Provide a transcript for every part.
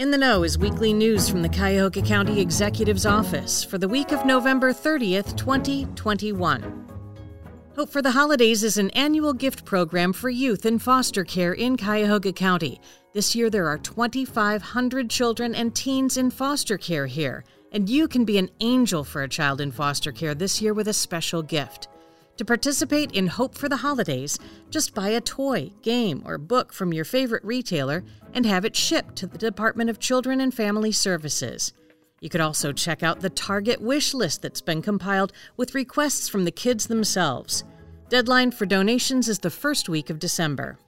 In the Know is weekly news from the Cuyahoga County Executive's Office for the week of November 30th, 2021. Hope for the Holidays is an annual gift program for youth in foster care in Cuyahoga County. This year there are 2,500 children and teens in foster care here, and you can be an angel for a child in foster care this year with a special gift. To participate in Hope for the Holidays, just buy a toy, game, or book from your favorite retailer and have it shipped to the Department of Children and Family Services. You could also check out the Target wish list that's been compiled with requests from the kids themselves. Deadline for donations is the first week of December.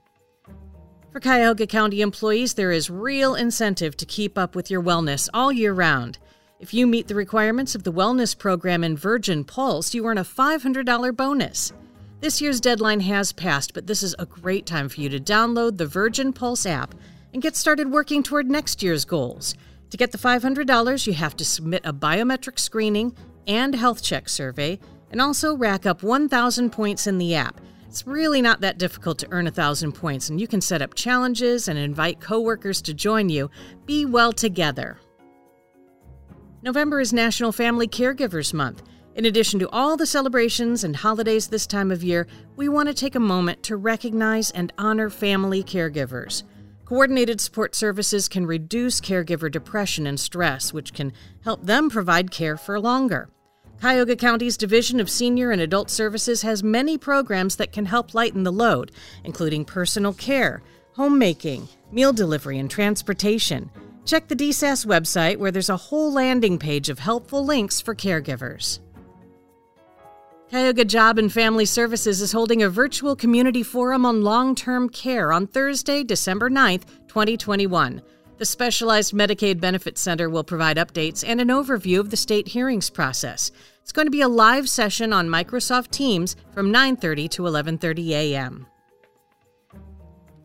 For Cuyahoga County employees, there is real incentive to keep up with your wellness all year round. If you meet the requirements of the wellness program in Virgin Pulse, you earn a $500 bonus. This year's deadline has passed, but this is a great time for you to download the Virgin Pulse app and get started working toward next year's goals. To get the $500, you have to submit a biometric screening and health check survey and also rack up 1,000 points in the app. It's really not that difficult to earn 1,000 points, and you can set up challenges and invite coworkers to join you. Be well together. November is National Family Caregivers Month. In addition to all the celebrations and holidays this time of year, we want to take a moment to recognize and honor family caregivers. Coordinated support services can reduce caregiver depression and stress, which can help them provide care for longer. Cuyahoga County's Division of Senior and Adult Services has many programs that can help lighten the load, including personal care, homemaking, meal delivery, and transportation. Check the DSAS website where there's a whole landing page of helpful links for caregivers. Cuyahoga Job and Family Services is holding a virtual community forum on long-term care on Thursday, December 9th, 2021. The Specialized Medicaid Benefits Center will provide updates and an overview of the state hearings process. It's going to be a live session on Microsoft Teams from 9:30 to 11:30 a.m.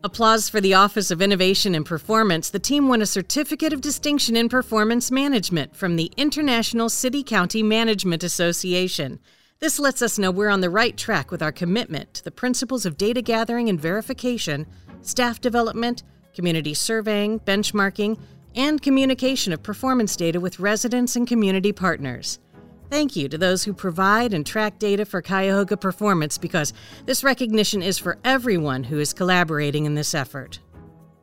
Applause for the Office of Innovation and Performance. The team won a Certificate of Distinction in Performance Management from the International City-County Management Association. This lets us know we're on the right track with our commitment to the principles of data gathering and verification, staff development, community surveying, benchmarking, and communication of performance data with residents and community partners. Thank you to those who provide and track data for Cuyahoga performance, because this recognition is for everyone who is collaborating in this effort.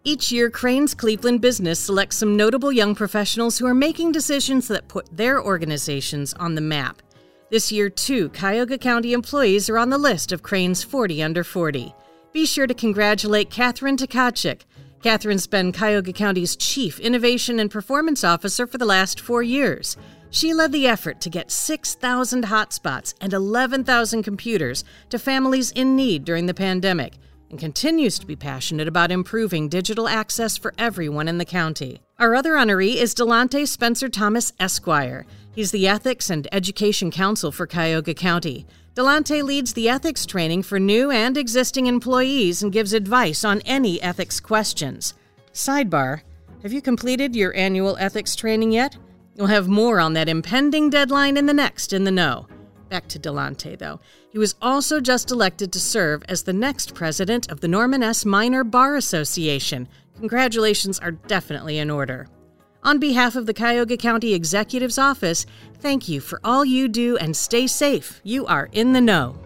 Each year, Crain's Cleveland Business selects some notable young professionals who are making decisions that put their organizations on the map. This year, 2 Cuyahoga County employees are on the list of Crain's 40 Under 40. Be sure to congratulate Katherine Tkachik. Katherine's been Cuyahoga County's Chief Innovation and Performance Officer for the last 4 years. She led the effort to get 6,000 hotspots and 11,000 computers to families in need during the pandemic, and continues to be passionate about improving digital access for everyone in the county. Our other honoree is Delante Spencer Thomas, Esquire. He's the Ethics and Education Counsel for Cuyahoga County. Delante leads the ethics training for new and existing employees and gives advice on any ethics questions. Sidebar, have you completed your annual ethics training yet? You'll have more on that impending deadline in the next In the Know. Back to Delante, though. He was also just elected to serve as the next president of the Norman S. Minor Bar Association. Congratulations are definitely in order. On behalf of the Cuyahoga County Executive's Office, thank you for all you do, and stay safe. You are in the know.